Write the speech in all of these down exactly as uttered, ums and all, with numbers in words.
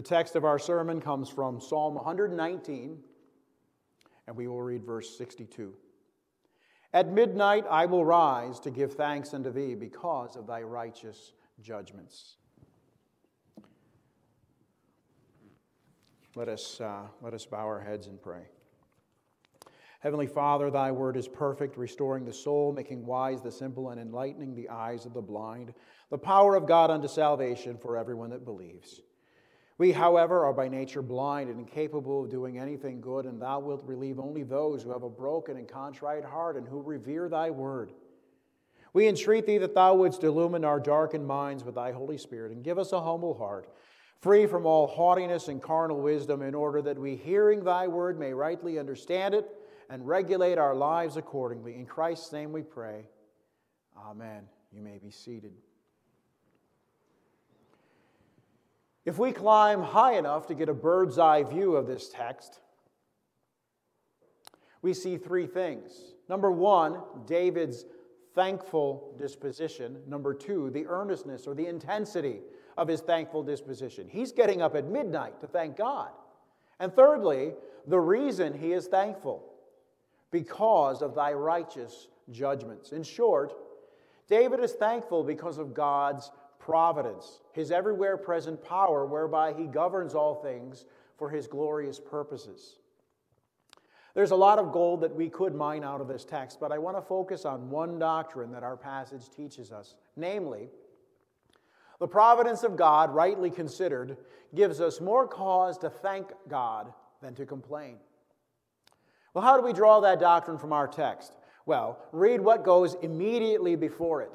The text of our sermon comes from Psalm one nineteen, and we will read verse sixty-two. At midnight I will rise to give thanks unto thee because of thy righteous judgments. Let us, uh, let us bow our heads and pray. Heavenly Father, thy word is perfect, restoring the soul, making wise the simple, and enlightening the eyes of the blind, the power of God unto salvation for everyone that believes. We, however, are by nature blind and incapable of doing anything good, and thou wilt relieve only those who have a broken and contrite heart and who revere thy word. We entreat thee that thou wouldst illumine our darkened minds with thy Holy Spirit, and give us a humble heart, free from all haughtiness and carnal wisdom, in order that we, hearing thy word, may rightly understand it, and regulate our lives accordingly. In Christ's name we pray. Amen. You may be seated. If we climb high enough to get a bird's eye view of this text, we see three things. Number one, David's thankful disposition. Number two, the earnestness or the intensity of his thankful disposition. He's getting up at midnight to thank God. And thirdly, the reason he is thankful. Because of thy righteous judgments. In short, David is thankful because of God's providence, his everywhere present power whereby he governs all things for his glorious purposes. There's a lot of gold that we could mine out of this text, but I want to focus on one doctrine that our passage teaches us. Namely, the providence of God, rightly considered, gives us more cause to thank God than to complain. Well, how do we draw that doctrine from our text? Well, read what goes immediately before it.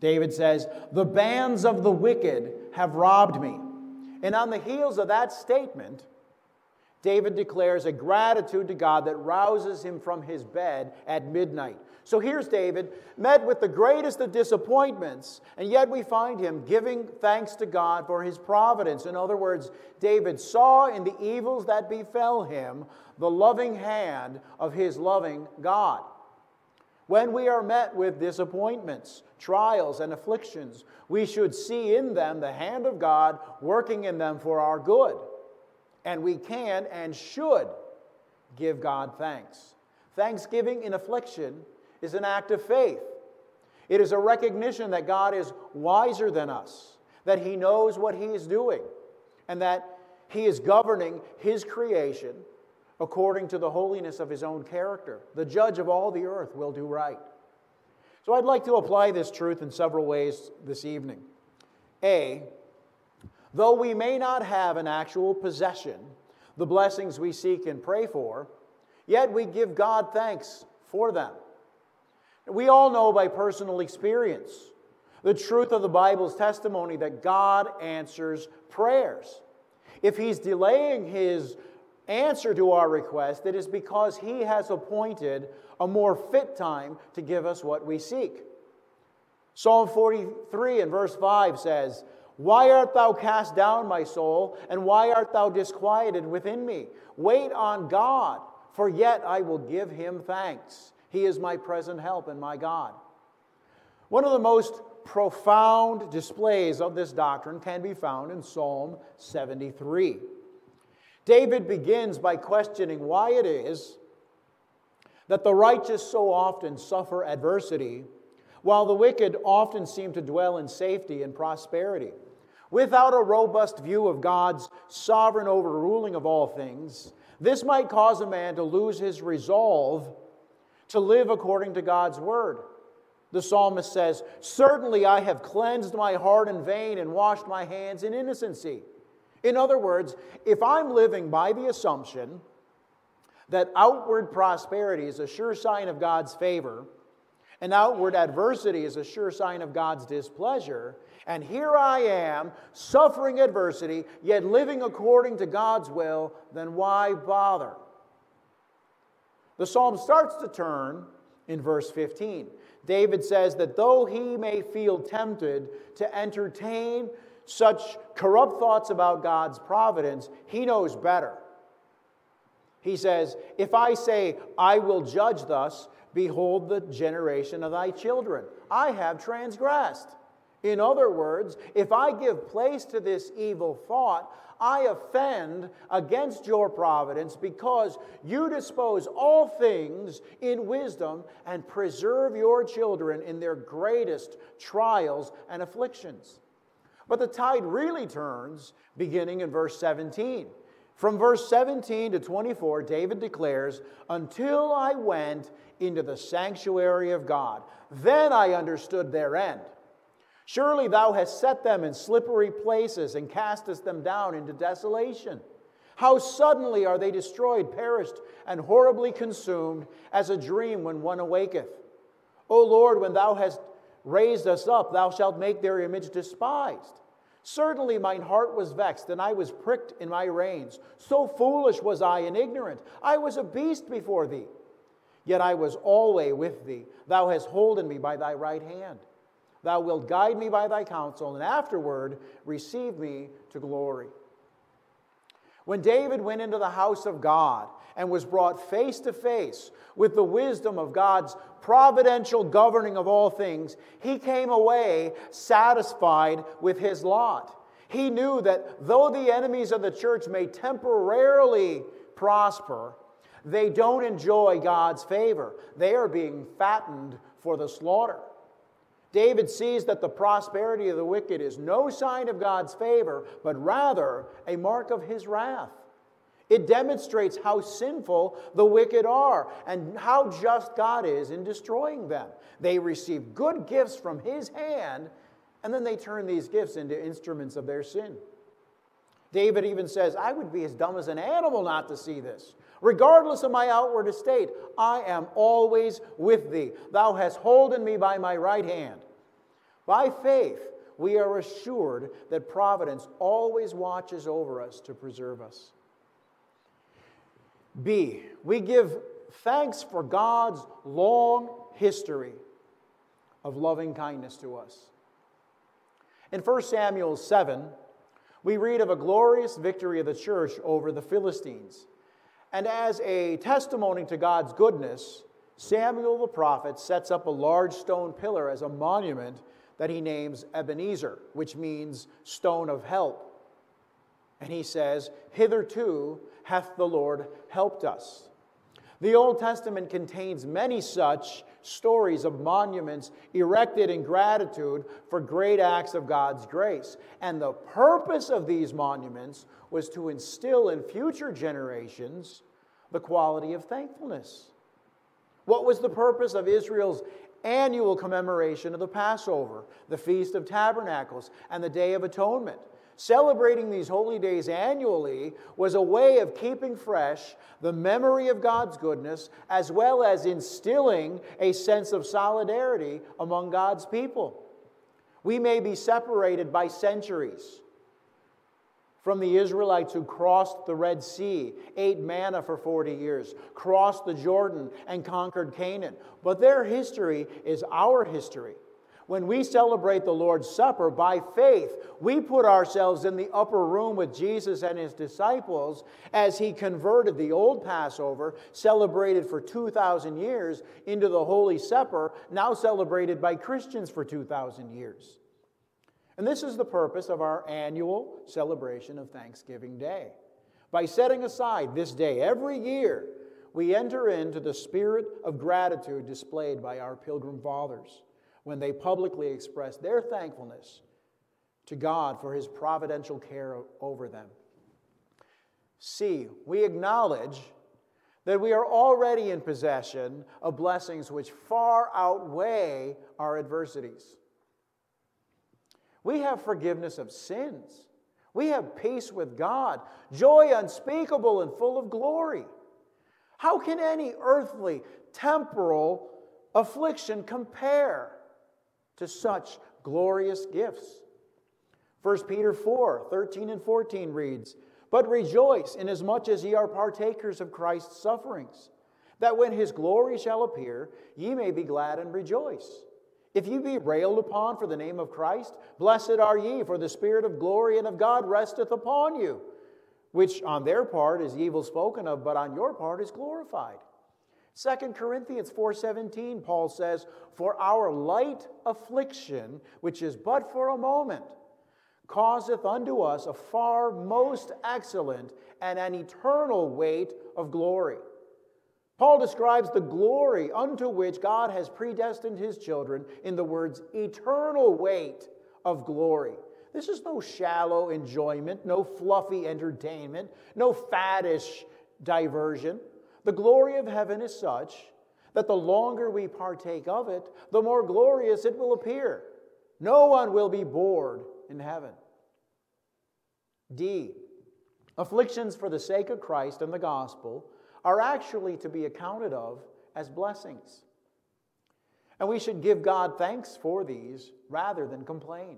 David says, "The bands of the wicked have robbed me." And on the heels of that statement, David declares a gratitude to God that rouses him from his bed at midnight. So here's David, met with the greatest of disappointments, and yet we find him giving thanks to God for his providence. In other words, David saw in the evils that befell him the loving hand of his loving God. When we are met with disappointments, trials, and afflictions, we should see in them the hand of God working in them for our good. And we can and should give God thanks. Thanksgiving in affliction is an act of faith. It is a recognition that God is wiser than us, that He knows what He is doing, and that He is governing His creation according to the holiness of His own character. The judge of all the earth will do right. So I'd like to apply this truth in several ways this evening. A, though we may not have an actual possession, the blessings we seek and pray for, yet we give God thanks for them. We all know by personal experience the truth of the Bible's testimony that God answers prayers. If He's delaying His answer to our request, it is because He has appointed a more fit time to give us what we seek. Psalm forty-three and verse five says, "Why art thou cast down, my soul, and why art thou disquieted within me? Wait on God, for yet I will give Him thanks. He is my present help and my God." One of the most profound displays of this doctrine can be found in Psalm seventy-three. David begins by questioning why it is that the righteous so often suffer adversity, while the wicked often seem to dwell in safety and prosperity. Without a robust view of God's sovereign overruling of all things, this might cause a man to lose his resolve to live according to God's word. The psalmist says, "Certainly I have cleansed my heart in vain and washed my hands in innocency." In other words, if I'm living by the assumption that outward prosperity is a sure sign of God's favor, and outward adversity is a sure sign of God's displeasure, and here I am suffering adversity, yet living according to God's will, then why bother? The psalm starts to turn in verse fifteen. David says that though he may feel tempted to entertain such corrupt thoughts about God's providence, he knows better. He says, "If I say, I will judge thus, behold the generation of thy children. I have transgressed." In other words, if I give place to this evil thought, I offend against your providence, because you dispose all things in wisdom and preserve your children in their greatest trials and afflictions. But the tide really turns beginning in verse seventeen. From verse seventeen to twenty-four, David declares, "Until I went into the sanctuary of God, then I understood their end. Surely thou hast set them in slippery places and castest them down into desolation. How suddenly are they destroyed, perished, and horribly consumed, as a dream when one awaketh. O Lord, when thou hast raised us up, thou shalt make their image despised. Certainly mine heart was vexed, and I was pricked in my reins. So foolish was I and ignorant. I was a beast before thee. Yet I was always with thee. Thou hast holden me by thy right hand. Thou wilt guide me by thy counsel, and afterward receive me to glory." When David went into the house of God and was brought face to face with the wisdom of God's providential governing of all things, he came away satisfied with his lot. He knew that though the enemies of the church may temporarily prosper, they don't enjoy God's favor. They are being fattened for the slaughter. David sees that the prosperity of the wicked is no sign of God's favor, but rather a mark of his wrath. It demonstrates how sinful the wicked are and how just God is in destroying them. They receive good gifts from his hand, and then they turn these gifts into instruments of their sin. David even says, "I would be as dumb as an animal not to see this. Regardless of my outward estate, I am always with thee. Thou hast holden me by my right hand." By faith, we are assured that providence always watches over us to preserve us. B, we give thanks for God's long history of loving kindness to us. In First Samuel seven, we read of a glorious victory of the church over the Philistines. And as a testimony to God's goodness, Samuel the prophet sets up a large stone pillar as a monument that he names Ebenezer, which means stone of help. And he says, "Hitherto hath the Lord helped us." The Old Testament contains many such stories of monuments erected in gratitude for great acts of God's grace. And the purpose of these monuments was to instill in future generations the quality of thankfulness. What was the purpose of Israel's annual commemoration of the Passover, the Feast of Tabernacles, and the Day of Atonement? Celebrating these holy days annually was a way of keeping fresh the memory of God's goodness, as well as instilling a sense of solidarity among God's people. We may be separated by centuries from the Israelites who crossed the Red Sea, ate manna for forty years, crossed the Jordan, and conquered Canaan. But their history is our history. When we celebrate the Lord's Supper by faith, we put ourselves in the upper room with Jesus and his disciples as he converted the old Passover, celebrated for two thousand years, into the Holy Supper, now celebrated by Christians for two thousand years. And this is the purpose of our annual celebration of Thanksgiving Day. By setting aside this day every year, we enter into the spirit of gratitude displayed by our Pilgrim Fathers when they publicly express their thankfulness to God for his providential care over them. C, we acknowledge that we are already in possession of blessings which far outweigh our adversities. We have forgiveness of sins. We have peace with God, joy unspeakable and full of glory. How can any earthly, temporal affliction compare to such glorious gifts? First Peter four, thirteen and fourteen reads, "But rejoice inasmuch as ye are partakers of Christ's sufferings, that when his glory shall appear, ye may be glad and rejoice. If ye be railed upon for the name of Christ, blessed are ye, for the Spirit of glory and of God resteth upon you, which on their part is evil spoken of, but on your part is glorified." Second Corinthians four seventeen, Paul says, "For our light affliction, which is but for a moment, causeth unto us a far most excellent and an eternal weight of glory. Paul describes the glory unto which God has predestined his children in the words, eternal weight of glory. This is no shallow enjoyment, no fluffy entertainment, no faddish diversion. The glory of heaven is such that the longer we partake of it, the more glorious it will appear. No one will be bored in heaven. D, afflictions for the sake of Christ and the gospel are actually to be accounted of as blessings. And we should give God thanks for these rather than complain.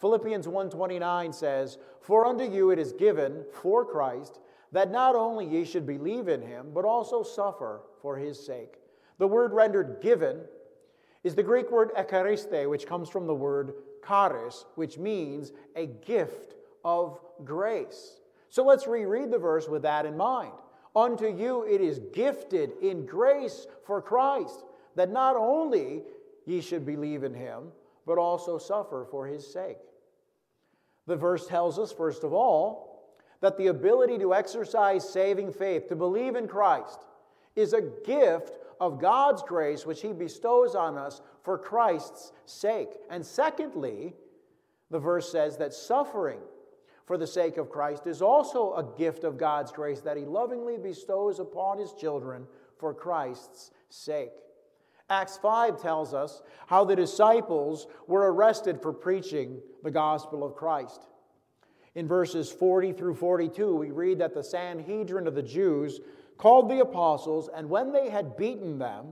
Philippians one twenty-nine says, "For unto you it is given for Christ that not only ye should believe in him, but also suffer for his sake." The word rendered given is the Greek word ekariste, which comes from the word charis, which means a gift of grace. So let's reread the verse with that in mind. Unto you it is gifted in grace for Christ, that not only ye should believe in him, but also suffer for his sake. The verse tells us, first of all, that the ability to exercise saving faith, to believe in Christ, is a gift of God's grace which he bestows on us for Christ's sake. And secondly, the verse says that suffering for the sake of Christ is also a gift of God's grace that he lovingly bestows upon his children for Christ's sake. Acts five tells us how the disciples were arrested for preaching the gospel of Christ. In verses forty through forty-two, we read that the Sanhedrin of the Jews called the apostles, and when they had beaten them,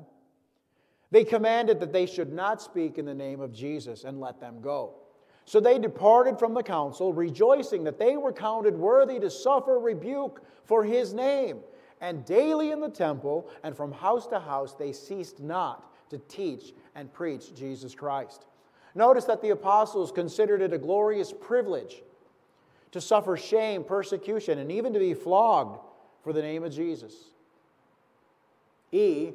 they commanded that they should not speak in the name of Jesus and let them go. So they departed from the council, rejoicing that they were counted worthy to suffer rebuke for his name. And daily in the temple and from house to house they ceased not to teach and preach Jesus Christ. Notice that the apostles considered it a glorious privilege to suffer shame, persecution, and even to be flogged for the name of Jesus. E,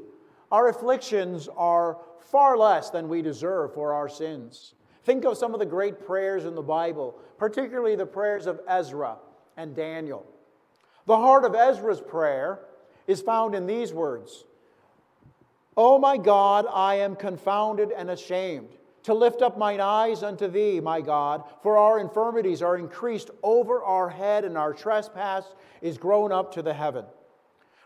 our afflictions are far less than we deserve for our sins. Think of some of the great prayers in the Bible, particularly the prayers of Ezra and Daniel. The heart of Ezra's prayer is found in these words, "O my God, I am confounded and ashamed to lift up mine eyes unto thee, my God, for our infirmities are increased over our head, and our trespass is grown up to the heaven.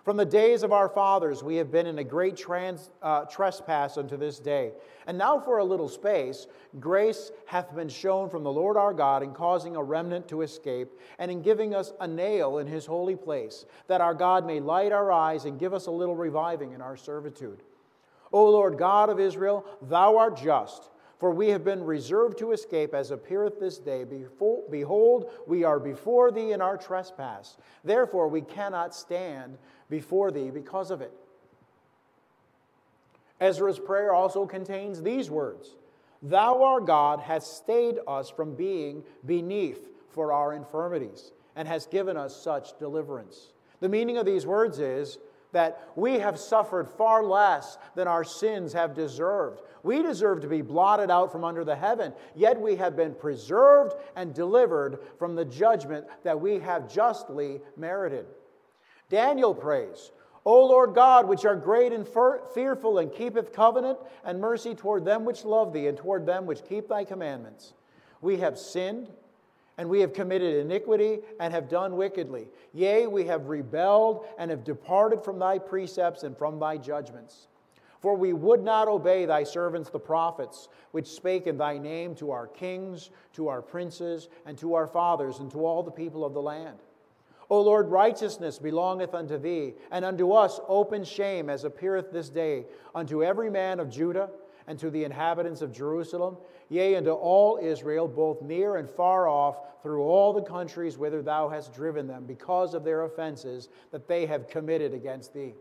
From the days of our fathers we have been in a great trans, uh, trespass unto this day. And now for a little space, grace hath been shown from the Lord our God in causing a remnant to escape, and in giving us a nail in his holy place, that our God may light our eyes and give us a little reviving in our servitude. O Lord God of Israel, thou art just, for we have been reserved to escape as appeareth this day. Before, behold, we are before thee in our trespass. Therefore we cannot stand before thee because of it." Ezra's prayer also contains these words, "Thou our God hast stayed us from being beneath for our infirmities, and hast given us such deliverance." The meaning of these words is that we have suffered far less than our sins have deserved. We deserve to be blotted out from under the heaven, yet we have been preserved and delivered from the judgment that we have justly merited. Daniel prays, "O Lord God, which art great and fearful, and keepeth covenant and mercy toward them which love thee, and toward them which keep thy commandments. We have sinned, and we have committed iniquity, and have done wickedly. Yea, we have rebelled, and have departed from thy precepts and from thy judgments. For we would not obey thy servants the prophets, which spake in thy name to our kings, to our princes, and to our fathers, and to all the people of the land. O Lord, righteousness belongeth unto thee, and unto us open shame, as appeareth this day, unto every man of Judah, and to the inhabitants of Jerusalem, yea, unto all Israel, both near and far off, through all the countries whither thou hast driven them, because of their offenses that they have committed against thee.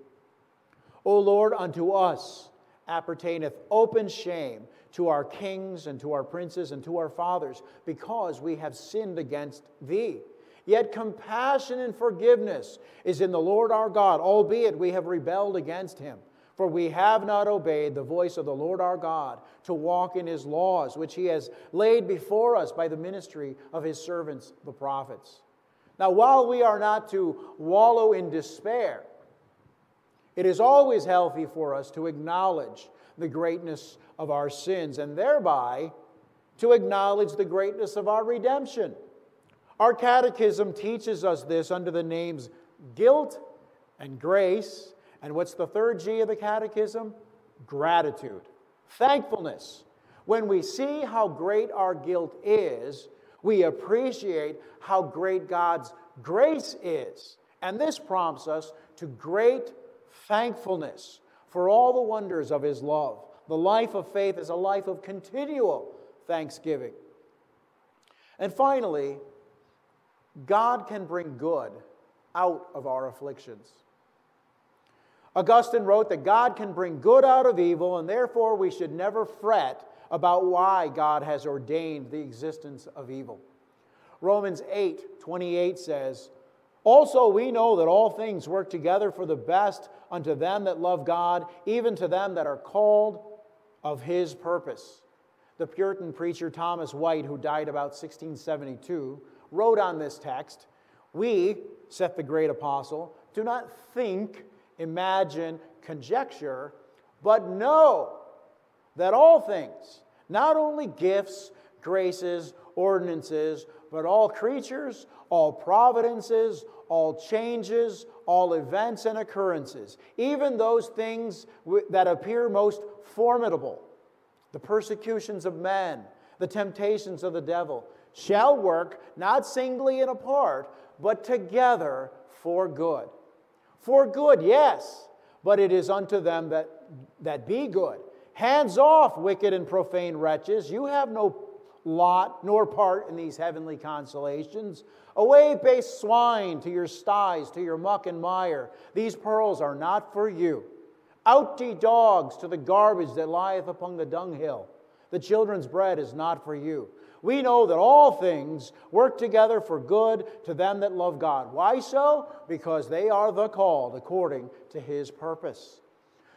O Lord, unto us appertaineth open shame, to our kings and to our princes and to our fathers, because we have sinned against thee. Yet compassion and forgiveness is in the Lord our God, albeit we have rebelled against him. For we have not obeyed the voice of the Lord our God to walk in His laws, which He has laid before us by the ministry of His servants, the prophets. Now, while we are not to wallow in despair, it is always healthy for us to acknowledge the greatness of our sins and thereby to acknowledge the greatness of our redemption. Our catechism teaches us this under the names guilt and grace. And what's the third G of the catechism? Gratitude. Thankfulness. When we see how great our guilt is, we appreciate how great God's grace is. And this prompts us to great thankfulness for all the wonders of His love. The life of faith is a life of continual thanksgiving. And finally, God can bring good out of our afflictions. Augustine wrote that God can bring good out of evil, and therefore we should never fret about why God has ordained the existence of evil. Romans eight twenty-eight says, "Also we know that all things work together for the best unto them that love God, even to them that are called of His purpose." The Puritan preacher Thomas White, who died about sixteen seventy-two, wrote on this text, "We," saith the great apostle, "do not think, imagine, conjecture, but know that all things, not only gifts, graces, ordinances, but all creatures, all providences, all changes, all events and occurrences, even those things that appear most formidable, the persecutions of men, the temptations of the devil, shall work not singly and apart, but together for good." For good, yes, but it is unto them that, that be good. Hands off, wicked and profane wretches. You have no lot nor part in these heavenly consolations. Away, base swine, to your styes, to your muck and mire. These pearls are not for you. Out, ye dogs, to the garbage that lieth upon the dunghill. The children's bread is not for you. We know that all things work together for good to them that love God. Why so? Because they are the called according to His purpose.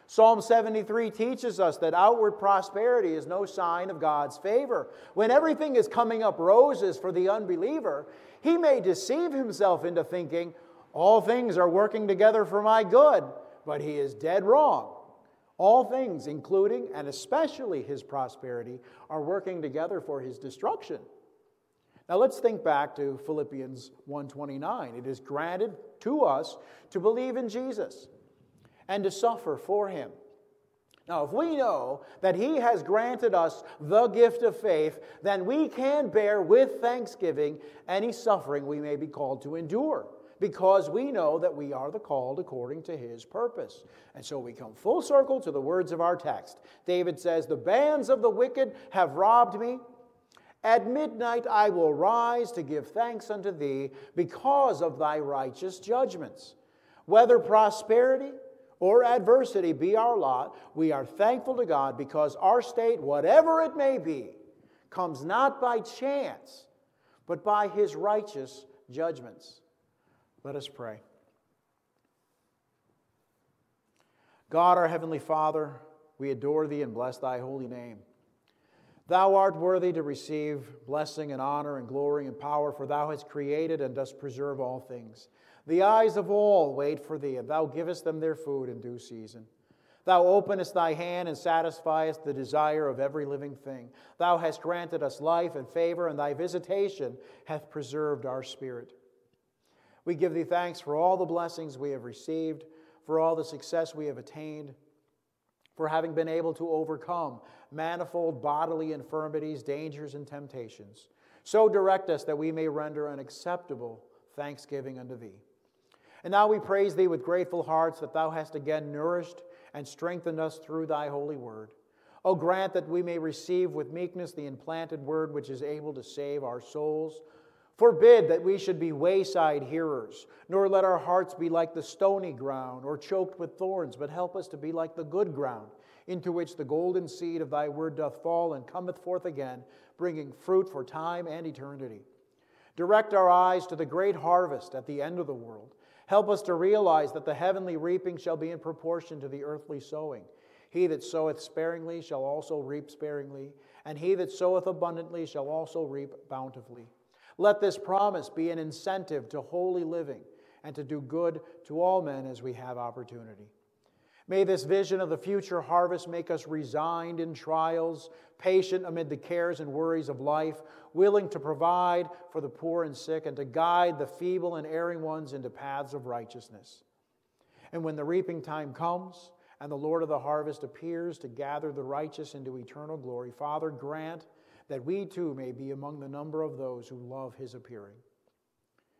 Psalm seventy-three teaches us that outward prosperity is no sign of God's favor. When everything is coming up roses for the unbeliever, he may deceive himself into thinking, all things are working together for my good, but he is dead wrong. All things, including and especially his prosperity, are working together for his destruction. Now let's think back to Philippians one twenty-nine. It is granted to us to believe in Jesus and to suffer for Him. Now if we know that He has granted us the gift of faith, then we can bear with thanksgiving any suffering we may be called to endure, because we know that we are the called according to His purpose. And so we come full circle to the words of our text. David says, "The bands of the wicked have robbed me. At midnight I will rise to give thanks unto Thee because of Thy righteous judgments." Whether prosperity or adversity be our lot, we are thankful to God because our state, whatever it may be, comes not by chance, but by His righteous judgments. Let us pray. God, our Heavenly Father, we adore Thee and bless Thy holy name. Thou art worthy to receive blessing and honor and glory and power, for Thou hast created and dost preserve all things. The eyes of all wait for Thee, and Thou givest them their food in due season. Thou openest Thy hand and satisfiest the desire of every living thing. Thou hast granted us life and favor, and Thy visitation hath preserved our spirit. We give Thee thanks for all the blessings we have received, for all the success we have attained, for having been able to overcome manifold bodily infirmities, dangers, and temptations. So direct us that we may render an acceptable thanksgiving unto Thee. And now we praise Thee with grateful hearts that Thou hast again nourished and strengthened us through Thy holy word. O grant that we may receive with meekness the implanted word which is able to save our souls. Forbid that we should be wayside hearers, nor let our hearts be like the stony ground or choked with thorns, but help us to be like the good ground, into which the golden seed of Thy word doth fall and cometh forth again, bringing fruit for time and eternity. Direct our eyes to the great harvest at the end of the world. Help us to realize that the heavenly reaping shall be in proportion to the earthly sowing. He that soweth sparingly shall also reap sparingly, and he that soweth abundantly shall also reap bountifully. Let this promise be an incentive to holy living and to do good to all men as we have opportunity. May this vision of the future harvest make us resigned in trials, patient amid the cares and worries of life, willing to provide for the poor and sick, and to guide the feeble and erring ones into paths of righteousness. And when the reaping time comes, and the Lord of the harvest appears to gather the righteous into eternal glory, Father, grant that we too may be among the number of those who love His appearing.